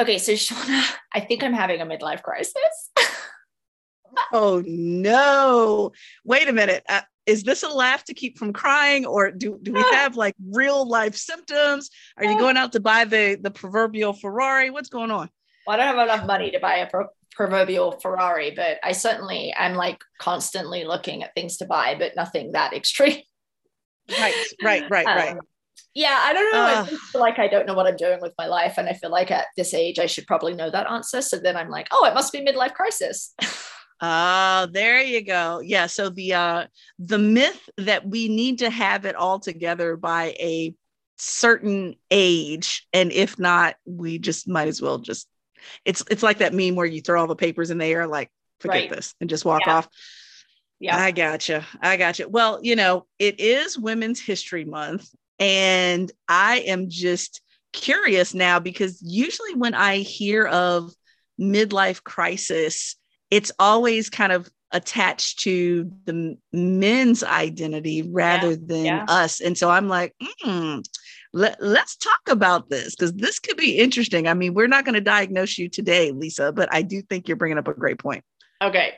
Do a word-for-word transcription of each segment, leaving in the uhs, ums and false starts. Okay, so Shauna, I think I'm having a midlife crisis. Oh no. Wait a minute. Uh, is this a laugh to keep from crying, or do, do we have like real life symptoms? Are you going out to buy the, the proverbial Ferrari? What's going on? Well, I don't have enough money to buy a pro- proverbial Ferrari, but I certainly am like constantly looking at things to buy, but nothing that extreme. Right, right, right, um, right. Yeah, I don't know. Uh, I feel like I don't know what I'm doing with my life. And I feel like at this age, I should probably know that answer. So then I'm like, oh, it must be midlife crisis. Ah, uh, there you go. Yeah. So the, uh, the myth that we need to have it all together by a certain age. And if not, we just might as well just, it's, it's like that meme where you throw all the papers in the air, like forget right. this and just walk yeah. off. Yeah. I gotcha. I gotcha. Well, you know, it is Women's History Month, and I am just curious now, because usually when I hear of midlife crisis, it's always kind of attached to the men's identity rather yeah, than yeah. us. And so I'm like, mm, let, let's talk about this, because this could be interesting. I mean, we're not going to diagnose you today, Lisa, but I do think you're bringing up a great point. Okay.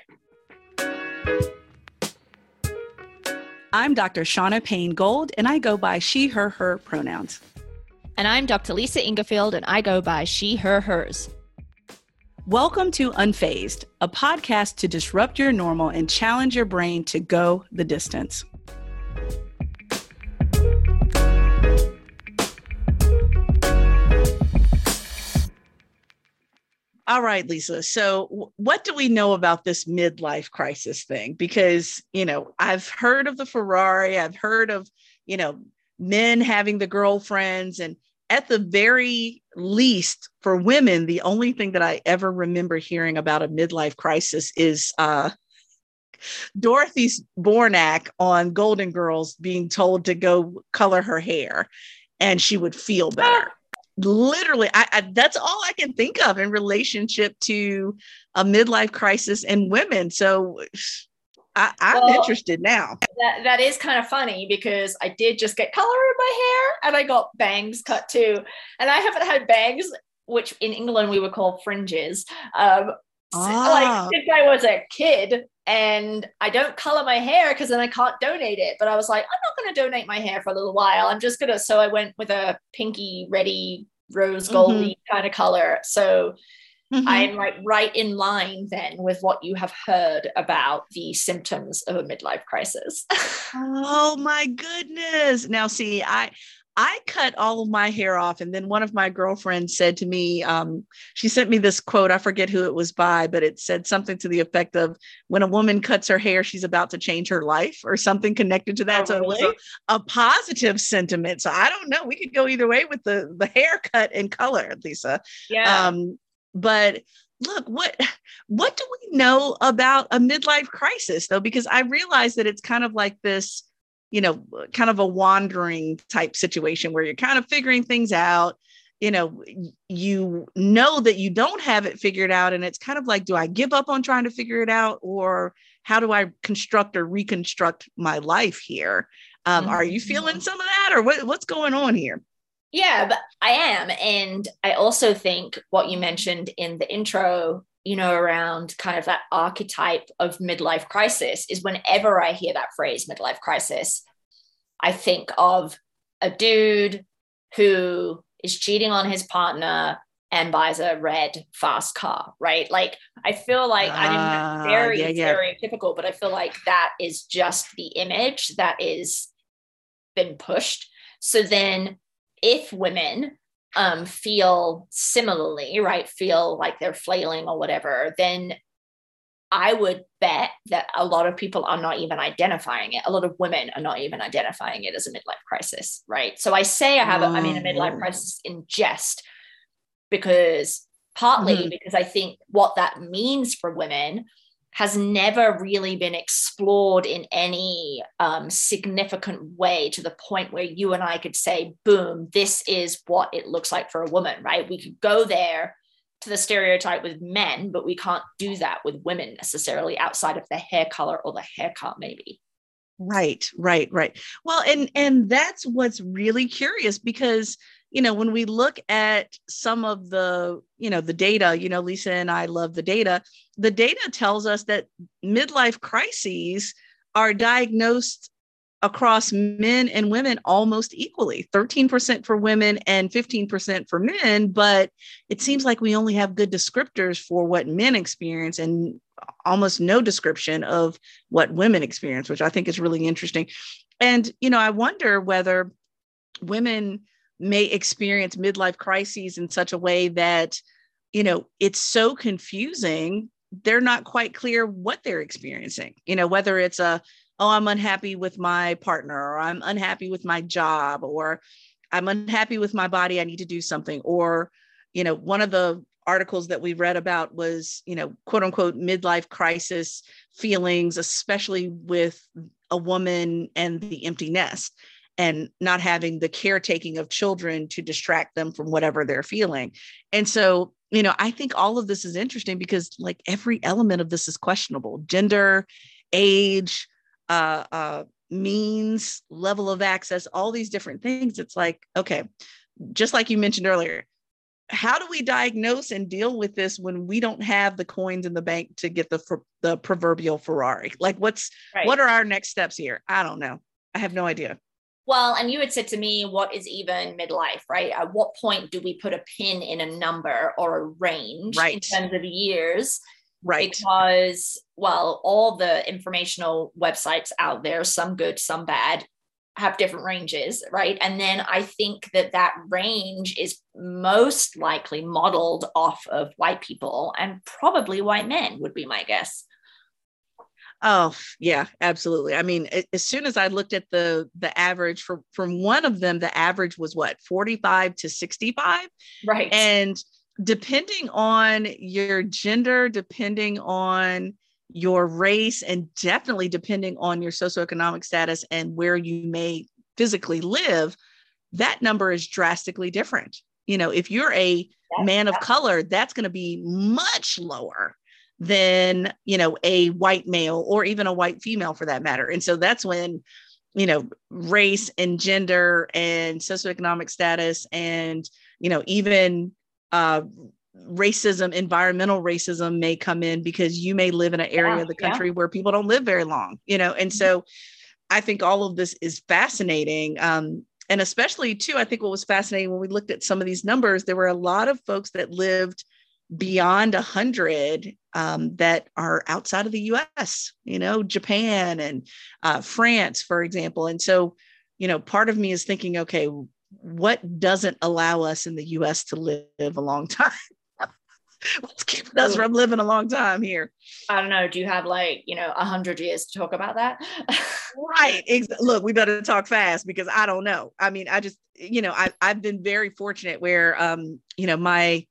I'm Doctor Shauna Payne Gold, and I go by she, her, her pronouns. And I'm Doctor Lisa Ingerfield, and I go by she, her, hers. Welcome to Unfazed, a podcast to disrupt your normal and challenge your brain to go the distance. All right, Lisa. So what do we know about this midlife crisis thing? Because, you know, I've heard of the Ferrari. I've heard of, you know, men having the girlfriends, and at the very least for women, the only thing that I ever remember hearing about a midlife crisis is uh, Dorothy Bornak on Golden Girls being told to go color her hair and she would feel better. Literally, I, I, that's all I can think of in relationship to a midlife crisis and women. So I, I'm well, interested now. That, that is kind of funny, because I did just get color in my hair, and I got bangs cut too. And I haven't had bangs, which in England we would call fringes, um, ah. like since I was a kid. And I don't color my hair because then I can't donate it. But I was like, I'm not going to donate my hair for a little while. I'm just going to. So I went with a pinky, reddy, rose goldy mm-hmm. kind of color. So mm-hmm. I'm like right in line then with what you have heard about the symptoms of a midlife crisis. Oh my goodness. Now, see, I, I cut all of my hair off. And then one of my girlfriends said to me, um, she sent me this quote. I forget who it was by, but it said something to the effect of, when a woman cuts her hair, she's about to change her life, or something connected to that. Oh, so really? It was a, a positive sentiment. So I don't know. We could go either way with the, the haircut and color, Lisa. Yeah. Um, but look, what, what do we know about a midlife crisis though? Because I realize that it's kind of like this, you know, kind of a wandering type situation where you're kind of figuring things out. You know, you know that you don't have it figured out. And it's kind of like, do I give up on trying to figure it out? Or how do I construct or reconstruct my life here? Um, mm-hmm. Are you feeling some of that, or what, what's going on here? Yeah, but I am. And I also think what you mentioned in the intro, you know, around kind of that archetype of midlife crisis, is whenever I hear that phrase midlife crisis, I think of a dude who is cheating on his partner and buys a red fast car, right? Like, I feel like uh, I'm very, yeah, yeah. stereotypical, but I feel like that is just the image that is been pushed. So then if women um, feel similarly, right, feel like they're flailing or whatever, then I would bet that a lot of people are not even identifying it. A lot of women are not even identifying it as a midlife crisis, right? So I say I have, oh. a, I mean, a midlife crisis in jest, because partly mm-hmm. because I think what that means for women has never really been explored in any um, significant way to the point where you and I could say, boom, this is what it looks like for a woman, right? We could go there to the stereotype with men, but we can't do that with women necessarily outside of the hair color or the haircut maybe. Right, right, right. Well, and and that's what's really curious, because you know, when we look at some of the, you know, the data, you know, Lisa and I love the data. The data tells us that midlife crises are diagnosed across men and women almost equally, thirteen percent for women and fifteen percent for men. But it seems like we only have good descriptors for what men experience and almost no description of what women experience, which I think is really interesting. And, you know, I wonder whether women may experience midlife crises in such a way that, you know, it's so confusing, they're not quite clear what they're experiencing, you know, whether it's a, oh, I'm unhappy with my partner, or I'm unhappy with my job, or I'm unhappy with my body, I need to do something. Or, you know, one of the articles that we read about was, you know, quote unquote, midlife crisis feelings, especially with a woman and the empty nest and not having the caretaking of children to distract them from whatever they're feeling. And so, you know, I think all of this is interesting because like every element of this is questionable: gender, age, Uh, uh, means, level of access, all these different things. It's like, okay, just like you mentioned earlier, how do we diagnose and deal with this when we don't have the coins in the bank to get the the proverbial Ferrari? Like what's, right. what are our next steps here? I don't know. I have no idea. Well, and you had said to me, what is even midlife, right? At what point do we put a pin in a number or a range right. in terms of years? Right. Because, well, all the informational websites out there, some good, some bad, have different ranges, right? And then I think that that range is most likely modeled off of white people and probably white men would be my guess. Oh, yeah, absolutely. I mean, as soon as I looked at the the average from, from one of them, the average was what, forty-five to sixty-five? Right. And depending on your gender, depending on your race, and definitely depending on your socioeconomic status and where you may physically live, that number is drastically different. You know, if you're a man of color, that's going to be much lower than, you know, a white male or even a white female for that matter. And so that's when, you know, race and gender and socioeconomic status and, you know, even Uh, racism, environmental racism may come in because you may live in an area yeah, of the country yeah. where people don't live very long, you know? And so I think all of this is fascinating. Um, and especially too, I think what was fascinating when we looked at some of these numbers, there were a lot of folks that lived beyond a hundred um, that are outside of the U S, you know, Japan and uh, France, for example. And so, you know, part of me is thinking, okay, what doesn't allow us in the U S to live a long time? What's keeping us from living a long time here? I don't know. Do you have like, you know, a hundred years to talk about that? Right. Look, we better talk fast because I don't know. I mean, I just, you know, I, I've been very fortunate where, um, you know, my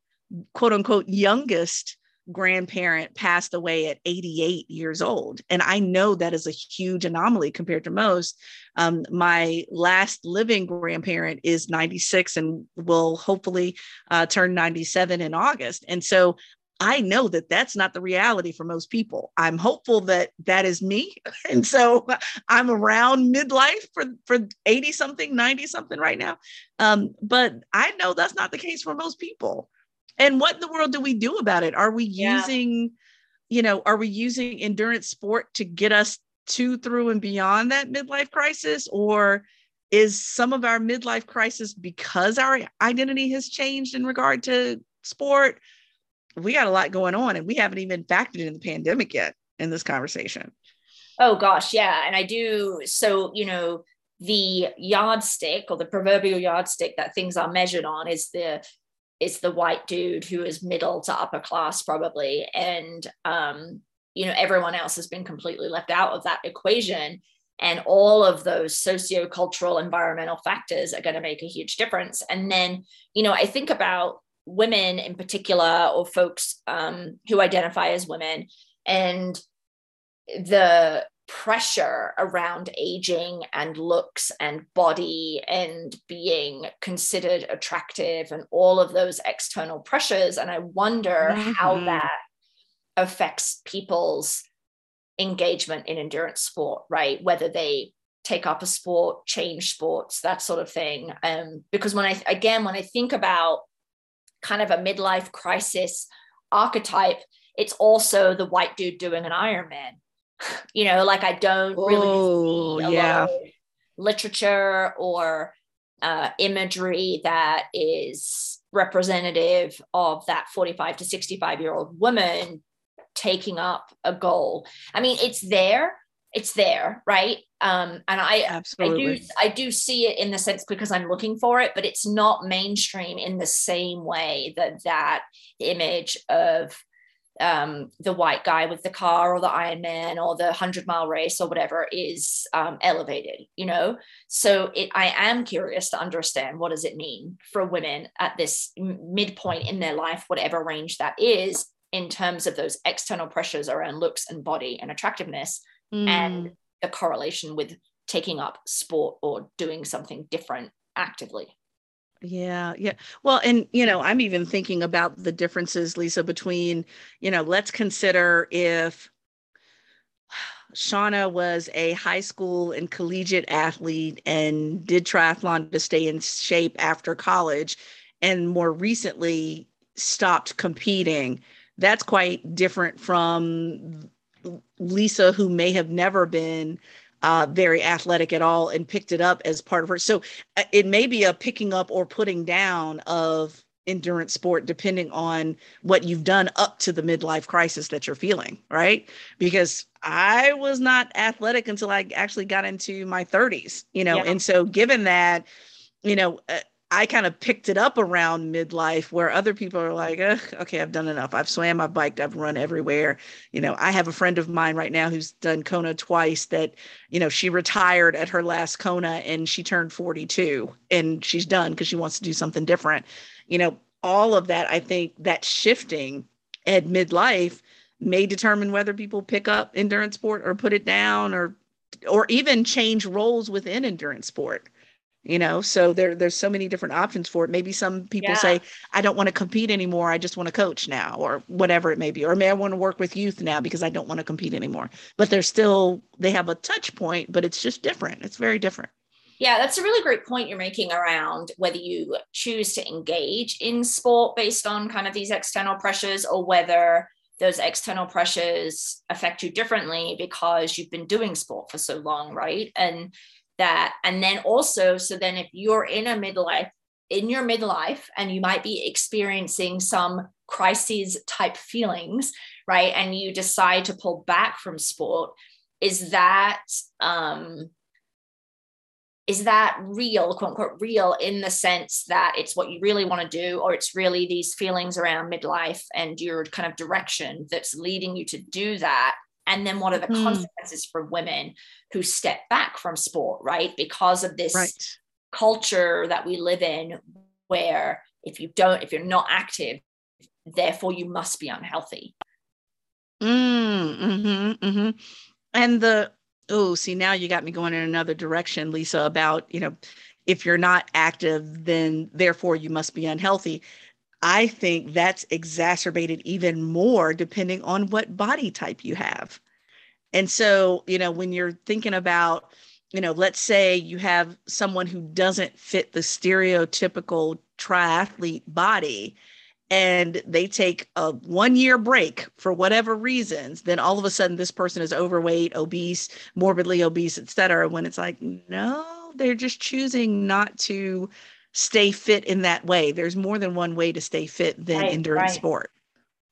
quote unquote youngest grandparent passed away at eighty-eight years old. And I know that is a huge anomaly compared to most. Um, my last living grandparent is ninety-six and will hopefully uh, turn ninety-seven in August. And so I know that that's not the reality for most people. I'm hopeful that that is me. And so I'm around midlife for, for eighty something, ninety something right now. Um, but I know that's not the case for most people. And what in the world do we do about it? Are we using, yeah. you know, are we using endurance sport to get us to, through, and beyond that midlife crisis? Or is some of our midlife crisis because our identity has changed in regard to sport? We got a lot going on and we haven't even factored in the pandemic yet in this conversation. Oh gosh. Yeah. And I do. So, you know, the yardstick or the proverbial yardstick that things are measured on is the It's the white dude who is middle to upper class probably. And, um, you know, everyone else has been completely left out of that equation. And all of those sociocultural environmental factors are going to make a huge difference. And then, you know, I think about women in particular, or folks um, who identify as women, and the pressure around aging and looks and body and being considered attractive and all of those external pressures. And I wonder mm-hmm. how that affects people's engagement in endurance sport, right? Whether they take up a sport, change sports, that sort of thing. Um, because when I, again, when I think about kind of a midlife crisis archetype, it's also the white dude doing an Ironman. You know, like I don't really Ooh, see a yeah. lot of literature or uh, imagery that is representative of that forty-five to sixty-five year old woman taking up a goal. I mean, it's there, it's there, right? Um, and I, Absolutely. I do, I do see it in the sense because I'm looking for it, but it's not mainstream in the same way that that image of um, the white guy with the car or the Ironman or the hundred mile race or whatever is, um, elevated, you know? So it, I am curious to understand what does it mean for women at this midpoint in their life, whatever range that is, in terms of those external pressures around looks and body and attractiveness mm. and the correlation with taking up sport or doing something different actively. Yeah. Yeah. Well, and, you know, I'm even thinking about the differences, Lisa, between, you know, let's consider if Shauna was a high school and collegiate athlete and did triathlon to stay in shape after college and more recently stopped competing. That's quite different from Lisa, who may have never been Uh, very athletic at all and picked it up as part of her. So uh, it may be a picking up or putting down of endurance sport, depending on what you've done up to the midlife crisis that you're feeling, right? Because I was not athletic until I actually got into my thirties, you know? Yeah. And so given that, you know, uh, I kind of picked it up around midlife where other people are like, eh, okay, I've done enough. I've swam, I've biked, I've run everywhere. You know, I have a friend of mine right now who's done Kona twice that, you know, she retired at her last Kona and she turned forty-two and she's done because she wants to do something different. You know, all of that, I think that shifting at midlife may determine whether people pick up endurance sport or put it down or, or even change roles within endurance sport. You know, so there, there's so many different options for it. Maybe some people yeah. say, I don't want to compete anymore. I just want to coach now or whatever it may be. Or may I want to work with youth now because I don't want to compete anymore. But they're still, they have a touch point, but it's just different. It's very different. Yeah, that's a really great point you're making around whether you choose to engage in sport based on kind of these external pressures or whether those external pressures affect you differently because you've been doing sport for so long, right? And that, and then also, so then if you're in a midlife, in your midlife, and you might be experiencing some crises type feelings, right? And you decide to pull back from sport, is that, um, is that real, quote unquote, real in the sense that it's what you really want to do, or it's really these feelings around midlife and your kind of direction that's leading you to do that? And then what are the consequences mm. for women who step back from sport, right? Because of this right. culture that we live in where if you don't, if you're not active, therefore you must be unhealthy. Mm, mm-hmm, mm-hmm. And the, oh, see, now you got me going in another direction, Lisa, about, you know, if you're not active, then therefore you must be unhealthy. I think that's exacerbated even more depending on what body type you have. And so, you know, when you're thinking about, you know, let's say you have someone who doesn't fit the stereotypical triathlete body and they take a one year break for whatever reasons, then all of a sudden this person is overweight, obese, morbidly obese, et cetera, when it's like, no, they're just choosing not to stay fit in that way. There's more than one way to stay fit than right, endurance right. sport.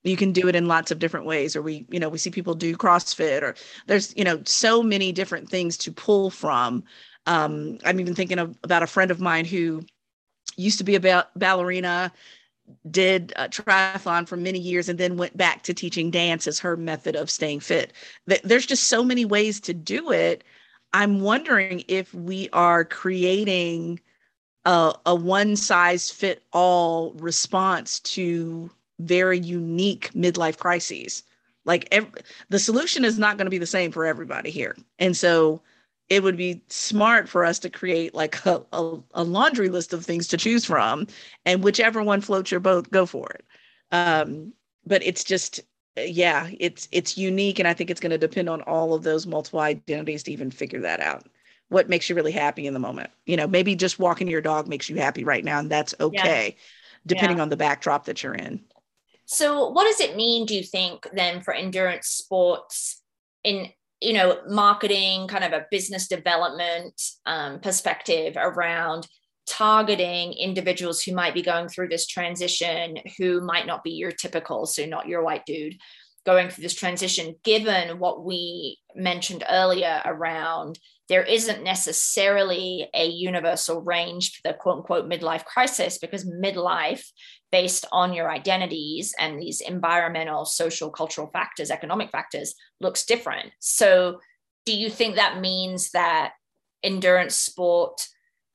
You can do it in lots of different ways, or we, you know, we see people do CrossFit, or there's, you know, so many different things to pull from. Um, I'm even thinking of, about a friend of mine who used to be a ba- ballerina, did a triathlon for many years, and then went back to teaching dance as her method of staying fit. Th- there's just so many ways to do it. I'm wondering if we are creating Uh, a one-size-fit-all response to very unique midlife crises. Like every, the solution is not going to be the same for everybody here. And so it would be smart for us to create like a, a, a laundry list of things to choose from, and whichever one floats your boat, go for it. Um, but it's just, yeah, it's, it's unique. And I think it's going to depend on all of those multiple identities to even figure that out. what makes you really happy in the moment. You know, maybe just walking your dog makes you happy right now, and that's okay, yeah. depending yeah. on the backdrop that you're in. So what does it mean, do you think, then, for endurance sports in, you know, marketing, kind of a business development um, perspective around targeting individuals who might be going through this transition, who might not be your typical, so not your white dude going through this transition, given what we mentioned earlier around there isn't necessarily a universal range for the quote unquote midlife crisis, because midlife, based on your identities and these environmental, social, cultural factors, economic factors, looks different. So do you think that means that endurance sport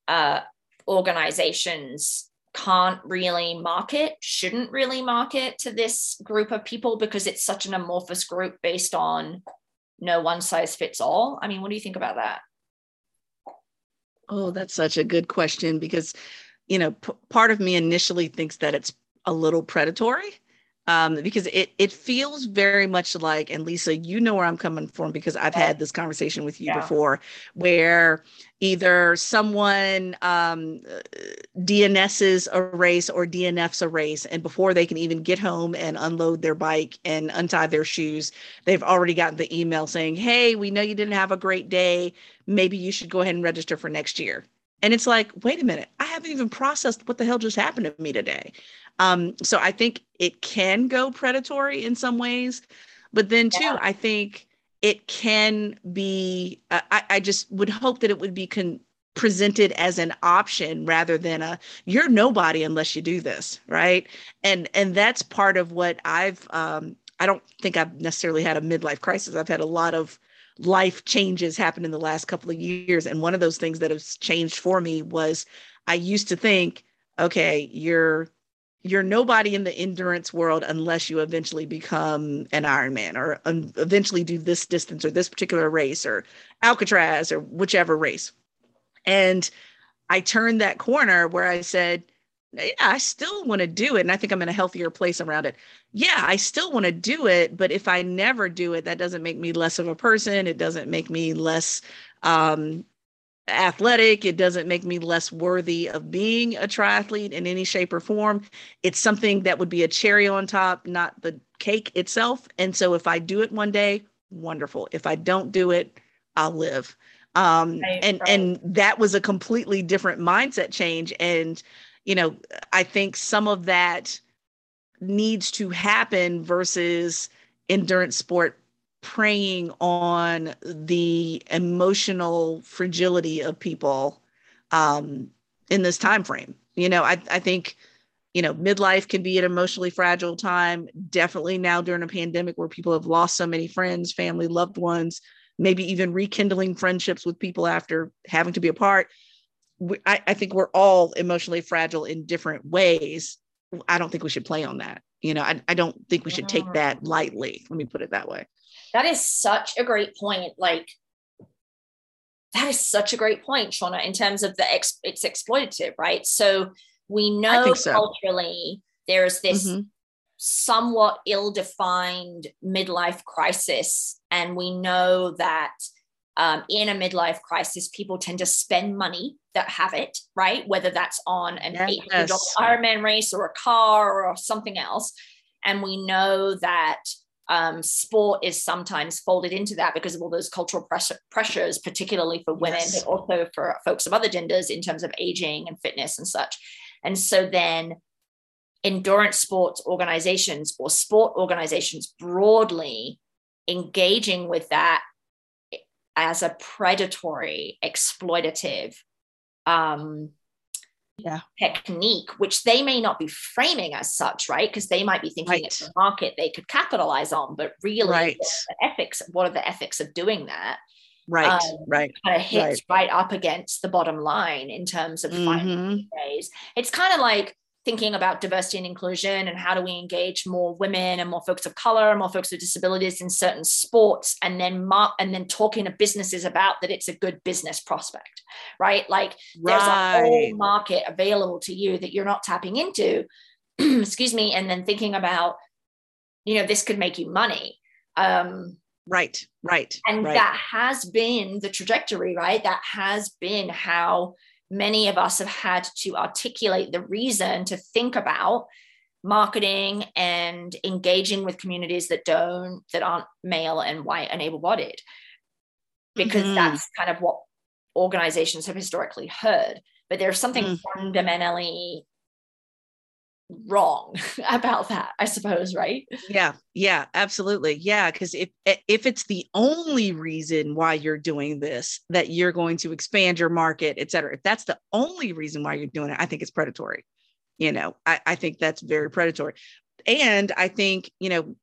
uh, organizations can't really market, shouldn't really market to this group of people because it's such an amorphous group based on no one size fits all? I mean, what do you think about that? Oh, that's such a good question, because, you know, p- part of me initially thinks that it's a little predatory, um, because it it feels very much like, and Lisa, you know where I'm coming from, because I've had this conversation with you yeah. before, where either someone um, D N S's a race or D N F's a race, and before they can even get home and unload their bike and untie their shoes, they've already gotten the email saying, hey, we know you didn't have a great day. Maybe you should go ahead and register for next year. And it's like, wait a minute, I haven't even processed what the hell just happened to me today. Um, so I think it can go predatory in some ways, but then too, yeah. I think it can be, I, I just would hope that it would be con- presented as an option rather than a, you're nobody unless you do this, right? And, and that's part of what I've, um, I don't think I've necessarily had a midlife crisis. I've had a lot of life changes happen in the last couple of years. And one of those things that has changed for me was I used to think, okay, you're, you're nobody in the endurance world unless you eventually become an Ironman or um, eventually do this distance or this particular race or Alcatraz or whichever race. And I turned that corner where I said, yeah, I still want to do it. And I think I'm in a healthier place around it. Yeah, I still want to do it. But if I never do it, that doesn't make me less of a person. It doesn't make me less um, athletic. It doesn't make me less worthy of being a triathlete in any shape or form. It's something that would be a cherry on top, not the cake itself. And so if I do it one day, wonderful. If I don't do it, I'll live. Um, right, and, right. and that was a completely different mindset change. And you know, I think some of that needs to happen versus endurance sport preying on the emotional fragility of people um, in this time frame. You know, I, I think, you know, midlife can be an emotionally fragile time, definitely now during a pandemic where people have lost so many friends, family, loved ones, maybe even rekindling friendships with people after having to be apart. I, I think we're all emotionally fragile in different ways. I don't think we should play on that. You know, I, I don't think we should take that lightly. Let me put it that way. That is such a great point. Like, that is such a great point, Shauna, in terms of the ex, it's exploitative, right? So we know so. culturally there is this mm-hmm. somewhat ill-defined midlife crisis. And we know that Um, in a midlife crisis, people tend to spend money that have it, right? Whether that's on an eight hundred dollars yes. Ironman race or a car or something else. And we know that um, sport is sometimes folded into that because of all those cultural pressure, pressures, particularly for women, yes. but also for folks of other genders in terms of aging and fitness and such. And so then endurance sports organizations or sport organizations broadly engaging with that as a predatory, exploitative um, yeah. technique, which they may not be framing as such, right? Because they might be thinking right. it's a market they could capitalize on, but really right. the ethics, what are the ethics of doing that? Right, um, right. Kind of hits right. right up against the bottom line in terms of mm-hmm. finding ways. It's kind of like thinking about diversity and inclusion and how do we engage more women and more folks of color and more folks with disabilities in certain sports, and then mar- and then talking to businesses about that it's a good business prospect, right? Like right. there's a whole market available to you that you're not tapping into, excuse me, and then thinking about, you know, this could make you money. Um, Right, right. And right. that has been the trajectory, right? That has been how many of us have had to articulate the reason to think about marketing and engaging with communities that don't, that aren't male and white and able-bodied, because mm-hmm. that's kind of what organizations have historically heard. But there's something mm-hmm. fundamentally wrong about that, I suppose, right? Yeah, yeah, absolutely. Yeah, because if if it's the only reason why you're doing this, that you're going to expand your market, et cetera, if that's the only reason why you're doing it, I think it's predatory. You know, I, I think that's very predatory. And I think, you know,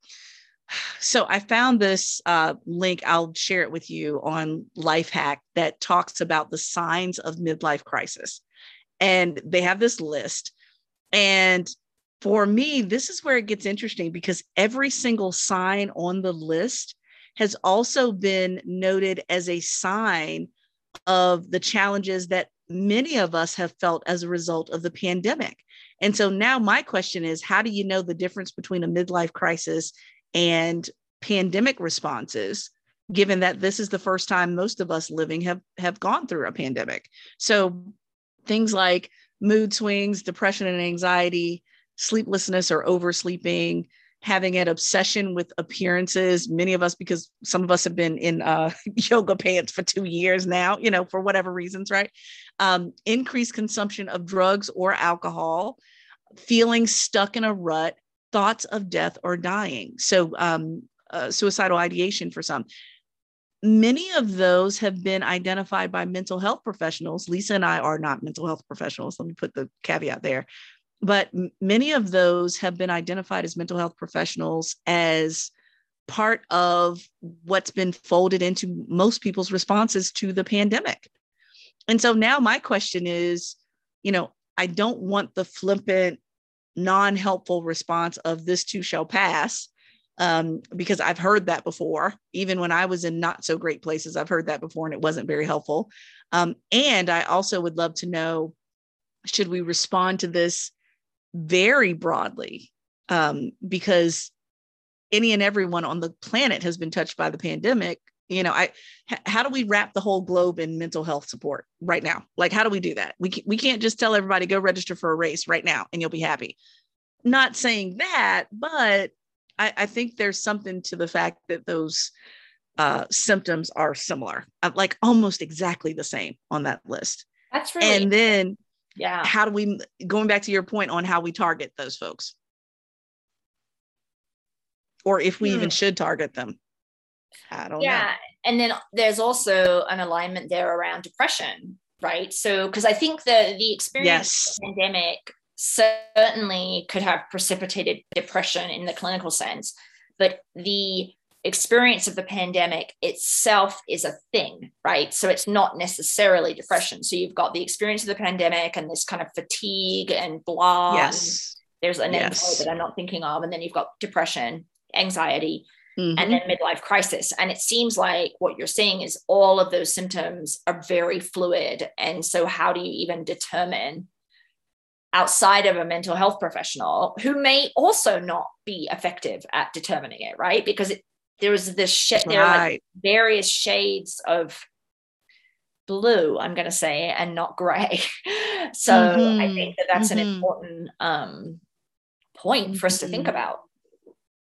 so I found this uh, link, I'll share it with you, on Lifehack that talks about the signs of midlife crisis. And they have this list. And for me, this is where it gets interesting, because every single sign on the list has also been noted as a sign of the challenges that many of us have felt as a result of the pandemic. And so now my question is, how do you know the difference between a midlife crisis and pandemic responses, given that this is the first time most of us living have, have gone through a pandemic? So things like mood swings, depression and anxiety, sleeplessness or oversleeping, having an obsession with appearances, many of us, because some of us have been in uh, yoga pants for two years now, you know, for whatever reasons, right? Um, increased consumption of drugs or alcohol, feeling stuck in a rut, thoughts of death or dying. So um, uh, suicidal ideation for some. Many of those have been identified by mental health professionals. Lisa and I are not mental health professionals. Let me put the caveat there. But many of those have been identified as mental health professionals as part of what's been folded into most people's responses to the pandemic. And so now my question is, you know, I don't want the flippant, non-helpful response of "this too shall pass." Um, because I've heard that before, even when I was in not so great places, I've heard that before, and it wasn't very helpful. Um, and I also would love to know, should we respond to this very broadly? Um, because any and everyone on the planet has been touched by the pandemic. You know, I, h- how do we wrap the whole globe in mental health support right now? Like, how do we do that? We c- we can't just tell everybody, go register for a race right now and you'll be happy. Not saying that, but I think there's something to the fact that those uh, symptoms are similar, like almost exactly the same on that list. That's right. Really, and then yeah, how do we, going back to your point on how we target those folks, or if we hmm. even should target them? I don't yeah. know. Yeah. And then there's also an alignment there around depression, right? So, because I think the, the experience yes. of the pandemic certainly could have precipitated depression in the clinical sense, but the experience of the pandemic itself is a thing, right? So it's not necessarily depression. So you've got the experience of the pandemic and this kind of fatigue and blah. Yes. And there's a name yes. that I'm not thinking of. And then you've got depression, anxiety, mm-hmm. and then midlife crisis. And it seems like what you're seeing is all of those symptoms are very fluid. And so how do you even determine, outside of a mental health professional who may also not be effective at determining it, right? Because it, there is this shit, there right. are like various shades of blue, I'm going to say, and not gray. So mm-hmm. I think that that's mm-hmm. an important um, point for us to think about.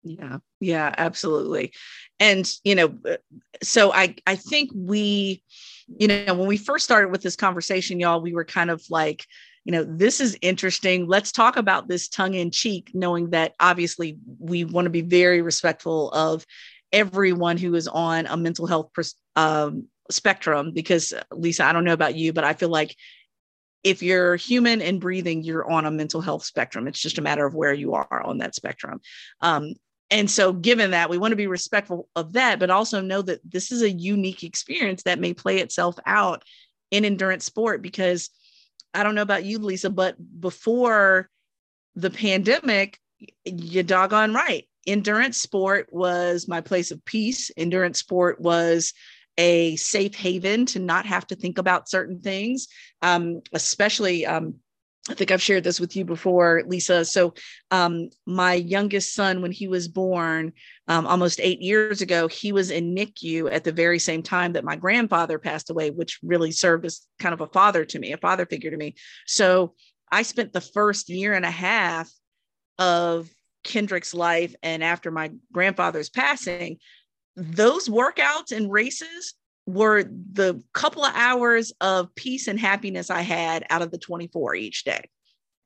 Yeah, yeah, absolutely. And, you know, so I, I think we, you know, when we first started with this conversation, y'all, we were kind of like, you know, this is interesting. Let's talk about this tongue in cheek, knowing that obviously we want to be very respectful of everyone who is on a mental health pers- um, spectrum, because Lisa, I don't know about you, but I feel like if you're human and breathing, you're on a mental health spectrum. It's just a matter of where you are on that spectrum. Um, and so given that, we want to be respectful of that, but also know that this is a unique experience that may play itself out in endurance sport, because I don't know about you, Lisa, but before the pandemic, you're doggone right. Endurance sport was my place of peace. Endurance sport was a safe haven to not have to think about certain things, um, especially um, I think I've shared this with you before, Lisa. So um, my youngest son, when he was born um, almost eight years ago, he was in N I C U at the very same time that my grandfather passed away, which really served as kind of a father to me, a father figure to me. So I spent the first year and a half of Kendrick's life, and after my grandfather's passing, those workouts and races were the couple of hours of peace and happiness I had out of the twenty-four each day.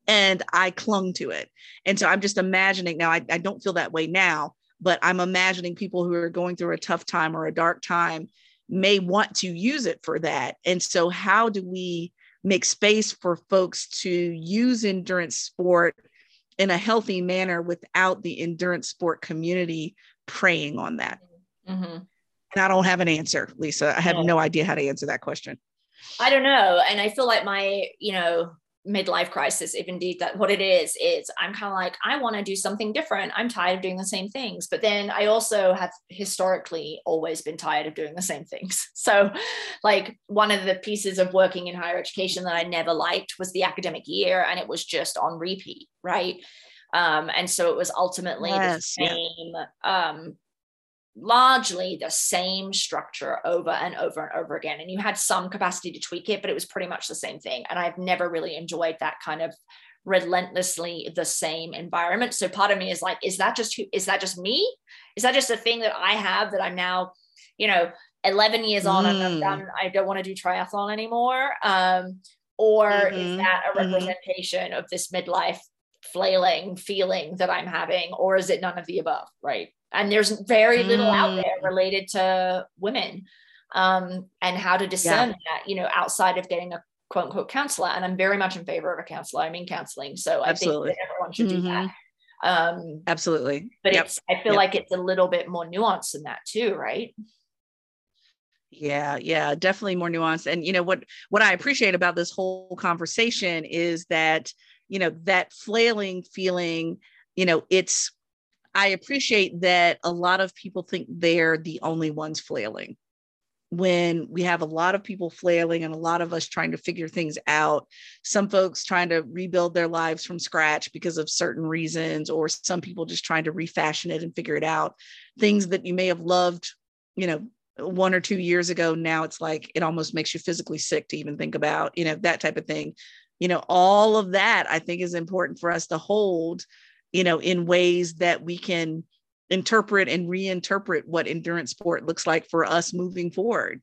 And I clung to it. And so I'm just imagining now, I, I don't feel that way now, but I'm imagining people who are going through a tough time or a dark time may want to use it for that. And so how do we make space for folks to use endurance sport in a healthy manner without the endurance sport community preying on that? Mm-hmm. And I don't have an answer, Lisa. I have no. no idea how to answer that question. I don't know. And I feel like my, you know, midlife crisis, if indeed that what it is, is I'm kind of like, I want to do something different. I'm tired of doing the same things. But then I also have historically always been tired of doing the same things. So like one of the pieces of working in higher education that I never liked was the academic year. And it was just on repeat. Right. Um, and so it was ultimately yes, the same, yeah. um, largely the same structure over and over and over again. And you had some capacity to tweak it, but it was pretty much the same thing. And I've never really enjoyed that kind of relentlessly the same environment. So part of me is like, is that just, is that just me? Is that just a thing that I have that I'm now, you know, eleven years on mm. and I'm done, I don't want to do triathlon anymore. Um, or mm-hmm. is that a representation mm-hmm. of this midlife flailing feeling that I'm having, or is it none of the above? Right. And there's very little mm. out there related to women um, and how to discern yeah. that, you know, outside of getting a quote unquote counselor. And I'm very much in favor of a counselor. I mean, counseling. So absolutely. I think that everyone should mm-hmm. do that. Um, absolutely. But yep. it's, I feel yep. like it's a little bit more nuanced than that too, right? Yeah, yeah, definitely more nuanced. And, you know, what, what I appreciate about this whole conversation is that, you know, that flailing feeling, you know, it's, I appreciate that a lot of people think they're the only ones flailing, when we have a lot of people flailing and a lot of us trying to figure things out. Some folks trying to rebuild their lives from scratch because of certain reasons, or some people just trying to refashion it and figure it out. Things that you may have loved, you know, one or two years ago. Now it's like, it almost makes you physically sick to even think about, you know, that type of thing. You know, all of that I think is important for us to hold, you know, in ways that we can interpret and reinterpret what endurance sport looks like for us moving forward,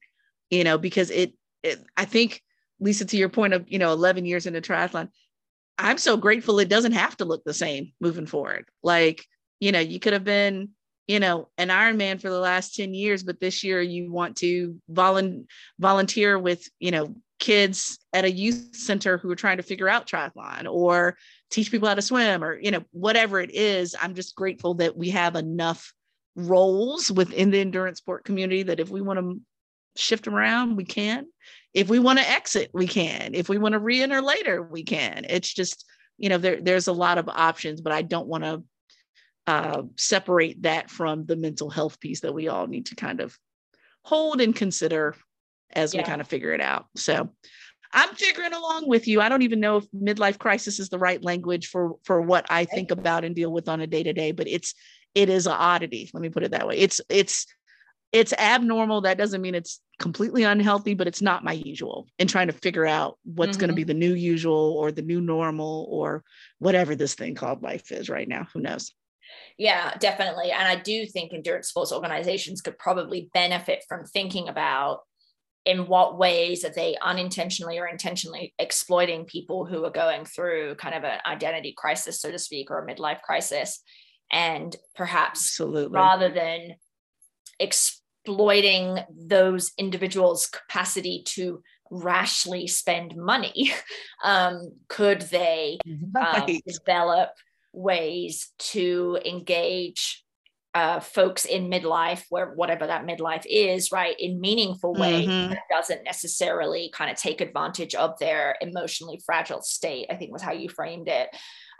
you know, because it, it, I think, Lisa, to your point of, you know, eleven years into triathlon, I'm so grateful it doesn't have to look the same moving forward. Like, you know, you could have been, you know, an Ironman for the last ten years, but this year you want to volu- volunteer with, you know, kids at a youth center who are trying to figure out triathlon, or teach people how to swim, or, you know, whatever it is. I'm just grateful that we have enough roles within the endurance sport community that if we want to shift around, we can. If we want to exit, we can. If we want to re-enter later, we can. It's just, you know, there, there's a lot of options, but I don't want to uh, separate that from the mental health piece that we all need to kind of hold and consider as yeah. we kind of figure it out. So I'm figuring along with you. I don't even know if midlife crisis is the right language for, for what I think about and deal with on a day-to-day, but it's, it is an oddity. Let me put it that way. It's, it's, it's abnormal. That doesn't mean it's completely unhealthy, but it's not my usual, and trying to figure out what's mm-hmm. going to be the new usual or the new normal or whatever this thing called life is right now. Who knows? Yeah, definitely. And I do think endurance sports organizations could probably benefit from thinking about in what ways are they unintentionally or intentionally exploiting people who are going through kind of an identity crisis, so to speak, or a midlife crisis. And perhaps Absolutely. rather than exploiting those individuals' capacity to rashly spend money, um, could they um, right. develop ways to engage Uh, folks in midlife, where whatever that midlife is, right, in meaningful ways mm-hmm. that doesn't necessarily kind of take advantage of their emotionally fragile state, I think was how you framed it.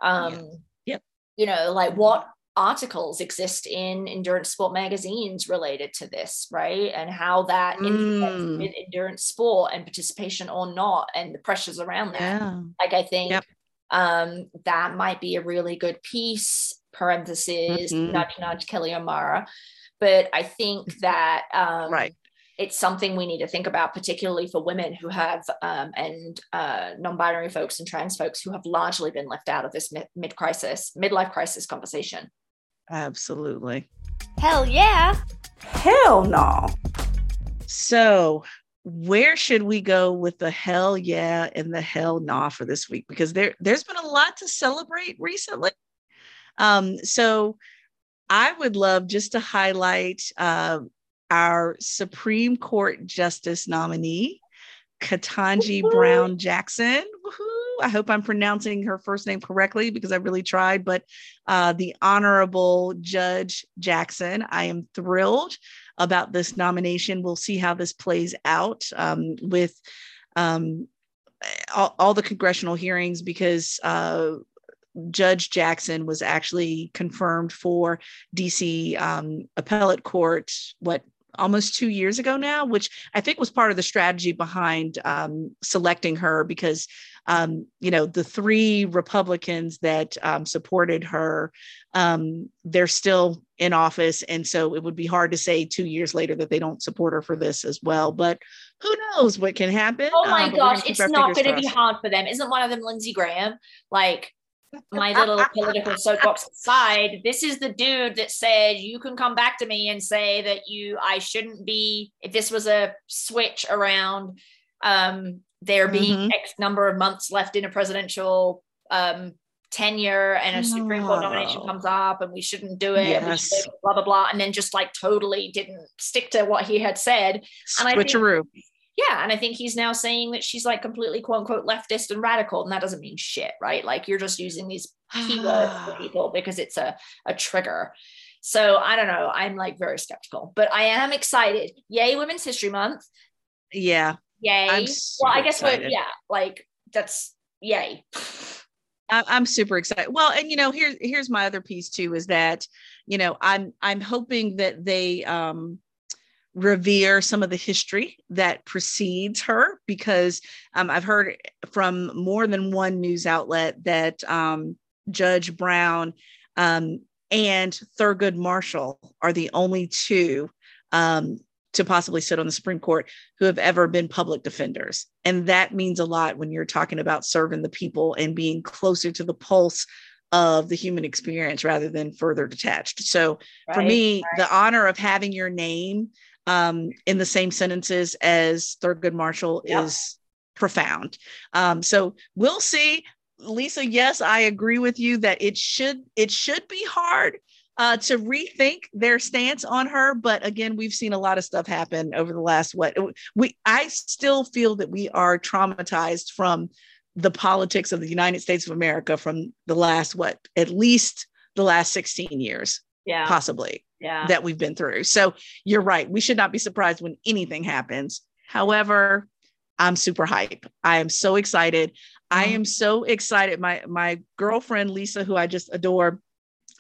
Um, yeah. Yep. You know, like what articles exist in endurance sport magazines related to this, right? And how that mm. influences with endurance sport and participation or not, and the pressures around that. Yeah. Like I think yep. Um, that might be a really good piece, parentheses, mm-hmm. nudge, nudge, Kelly O'Mara. But I think that um, right. it's something we need to think about, particularly for women who have, um, and uh, non-binary folks and trans folks who have largely been left out of this mid-crisis, midlife crisis conversation. Absolutely. Hell yeah. Hell no. So where should we go with the hell yeah and the hell nah for this week? Because there, there's been a lot to celebrate recently. Um, so I would love just to highlight uh, our Supreme Court Justice nominee, Ketanji Woo-hoo. Brown Jackson. Woo-hoo. I hope I'm pronouncing her first name correctly because I really tried, but uh, the Honorable Judge Jackson. I am thrilled about this nomination. We'll see how this plays out um, with um, all, all the congressional hearings, because uh, Judge Jackson was actually confirmed for D C um, appellate court, what, almost two years ago now, which I think was part of the strategy behind um, selecting her, because, um, you know, the three Republicans that um, supported her, um, they're still in office. And so it would be hard to say two years later that they don't support her for this as well. But who knows what can happen? Oh my um, gosh, it's not going to be hard for them. Isn't one of them Lindsey Graham? Like, my little political soapbox aside, this is the dude that said you can come back to me and say that you I shouldn't be, if this was a switch around um there being mm-hmm. X number of months left in a presidential um tenure and a no. Supreme Court nomination comes up and we shouldn't do it, yes. we should do it, blah blah blah, and then just like totally didn't stick to what he had said. And I switcheroo. Think, Yeah. And I think he's now saying that she's like completely quote unquote leftist and radical. And that doesn't mean shit, right? Like you're just using these keywords for people because it's a, a trigger. So I don't know. I'm like very skeptical, but I am excited. Yay, Women's History Month. Yeah. Yay. So well, I guess we're, yeah, like that's yay. I'm super excited. Well, and you know, here's, here's my other piece too, is that, you know, I'm, I'm hoping that they, um, revere some of the history that precedes her, because um, I've heard from more than one news outlet that um, Judge Brown um, and Thurgood Marshall are the only two um, to possibly sit on the Supreme Court who have ever been public defenders. And that means a lot when you're talking about serving the people and being closer to the pulse of the human experience rather than further detached. So right, for me, right. the honor of having your name Um, in the same sentences as Thurgood Marshall yep. is profound. Um, so we'll see. Lisa, yes, I agree with you that it should it should be hard uh, to rethink their stance on her. But again, we've seen a lot of stuff happen over the last what we I still feel that we are traumatized from the politics of the United States of America from the last what at least the last sixteen years, yeah, possibly. Yeah. that we've been through. So you're right. We should not be surprised when anything happens. However, I'm super hype. I am so excited. Mm-hmm. I am so excited. My, my girlfriend, Lisa, who I just adore,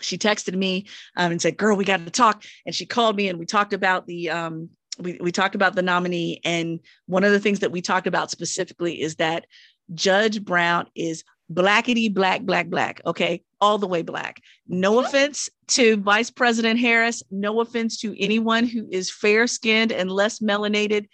she texted me um, and said, girl, we got to talk. And she called me and we talked about the, um, we, we talked about the nominee. And one of the things that we talked about specifically is that Judge Brown is blackity black, black, black. Okay. All the way black. No offense to Vice President Harris. No offense to anyone who is fair skinned and less melanated.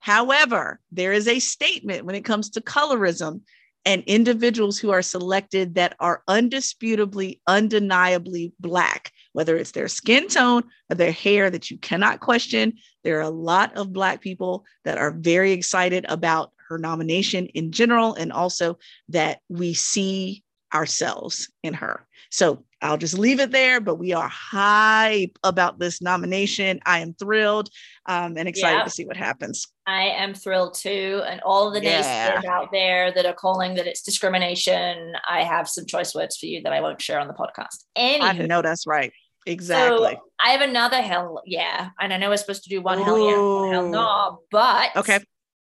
However, there is a statement when it comes to colorism and individuals who are selected that are undisputably, undeniably black, whether it's their skin tone or their hair that you cannot question. There are a lot of black people that are very excited about her nomination in general, and also that we see ourselves in her. So I'll just leave it there, but we are hype about this nomination. I am thrilled um, and excited yeah. to see what happens. I am thrilled too. And all the yeah. naysayers out there that are calling that it's discrimination, I have some choice words for you that I won't share on the podcast. Anywho, I know that's right. Exactly. So I have another hell yeah. And I know we're supposed to do one Ooh. hell yeah, one hell no, but okay.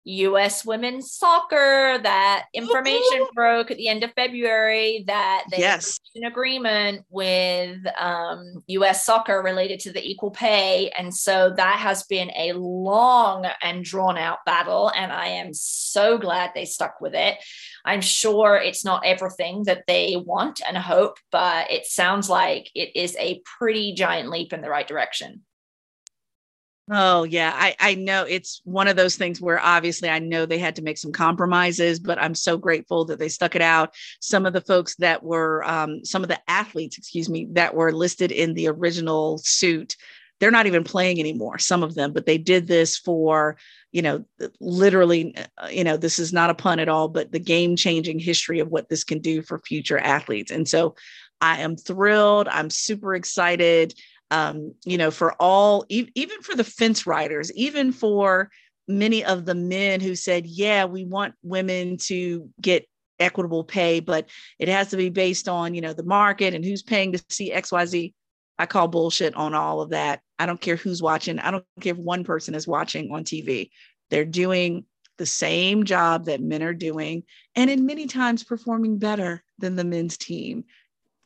U S women's soccer. That information Ooh. broke at the end of February that they yes. reached an agreement with um, U S soccer related to the equal pay. And so that has been a long and drawn out battle. And I am so glad they stuck with it. I'm sure it's not everything that they want and hope, but it sounds like it is a pretty giant leap in the right direction. Oh, yeah. I, I know it's one of those things where obviously I know they had to make some compromises, but I'm so grateful that they stuck it out. Some of the folks that were, um, some of the athletes, excuse me, that were listed in the original suit, they're not even playing anymore, some of them, but they did this for, you know, literally, you know, this is not a pun at all, but the game-changing history of what this can do for future athletes. And so I am thrilled. I'm super excited. Um, you know, for all, e- even for the fence riders, even for many of the men who said, yeah, we want women to get equitable pay, but it has to be based on, you know, the market and who's paying to see X Y Z. I call bullshit on all of that. I don't care who's watching. I don't care if one person is watching on T V. They're doing the same job that men are doing, and in many times performing better than the men's team.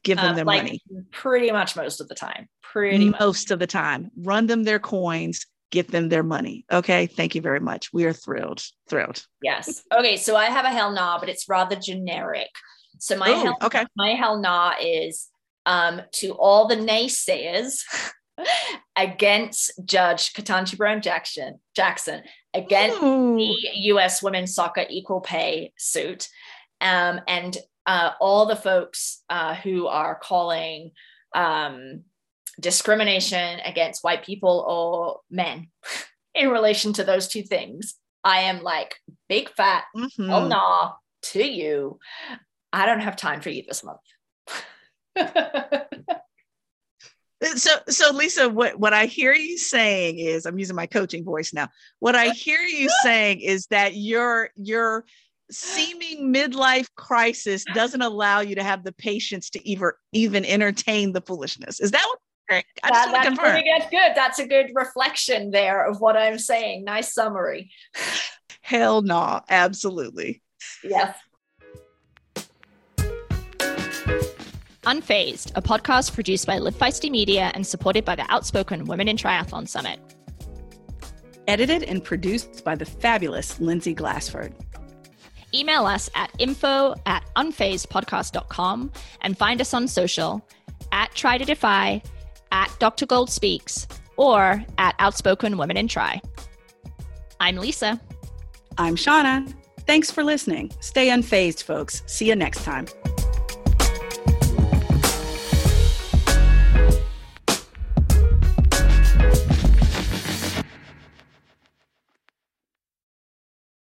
Give them uh, their like money. Pretty much most of the time. Pretty most much. Most of the time. Run them their coins. Get them their money. Okay. Thank you very much. We are thrilled. Thrilled. Yes. Okay. So I have a hell nah, but it's rather generic. So my, Ooh, hell, okay. my hell nah is um, to all the naysayers against Judge Ketanji Brown Jackson, Jackson against Ooh. the U S women's soccer equal pay suit. Um, and Uh, all the folks uh, who are calling um, discrimination against white people or men in relation to those two things. I am like, big fat, mm-hmm. hell nah to you. I don't have time for you this month. So, so Lisa, what, what I hear you saying is, I'm using my coaching voice now. What I hear you saying is that you're, you're, seeming midlife crisis doesn't allow you to have the patience to either even entertain the foolishness. Is that what I just that, want to confirm? Pretty good, good. That's a good reflection there of what I'm saying. Nice summary. Hell no, nah, absolutely. Yes. Unfazed, a podcast produced by Live Feisty Media and supported by the Outspoken Women in Triathlon Summit. Edited and produced by the fabulous Lindsey Glassford. Email us at info at unfazedpodcast.com and find us on social at Try to Defy, at Doctor Gold Speaks, or at Outspoken Women in Tri. I'm Lisa. I'm Shauna. Thanks for listening. Stay unfazed, folks. See you next time.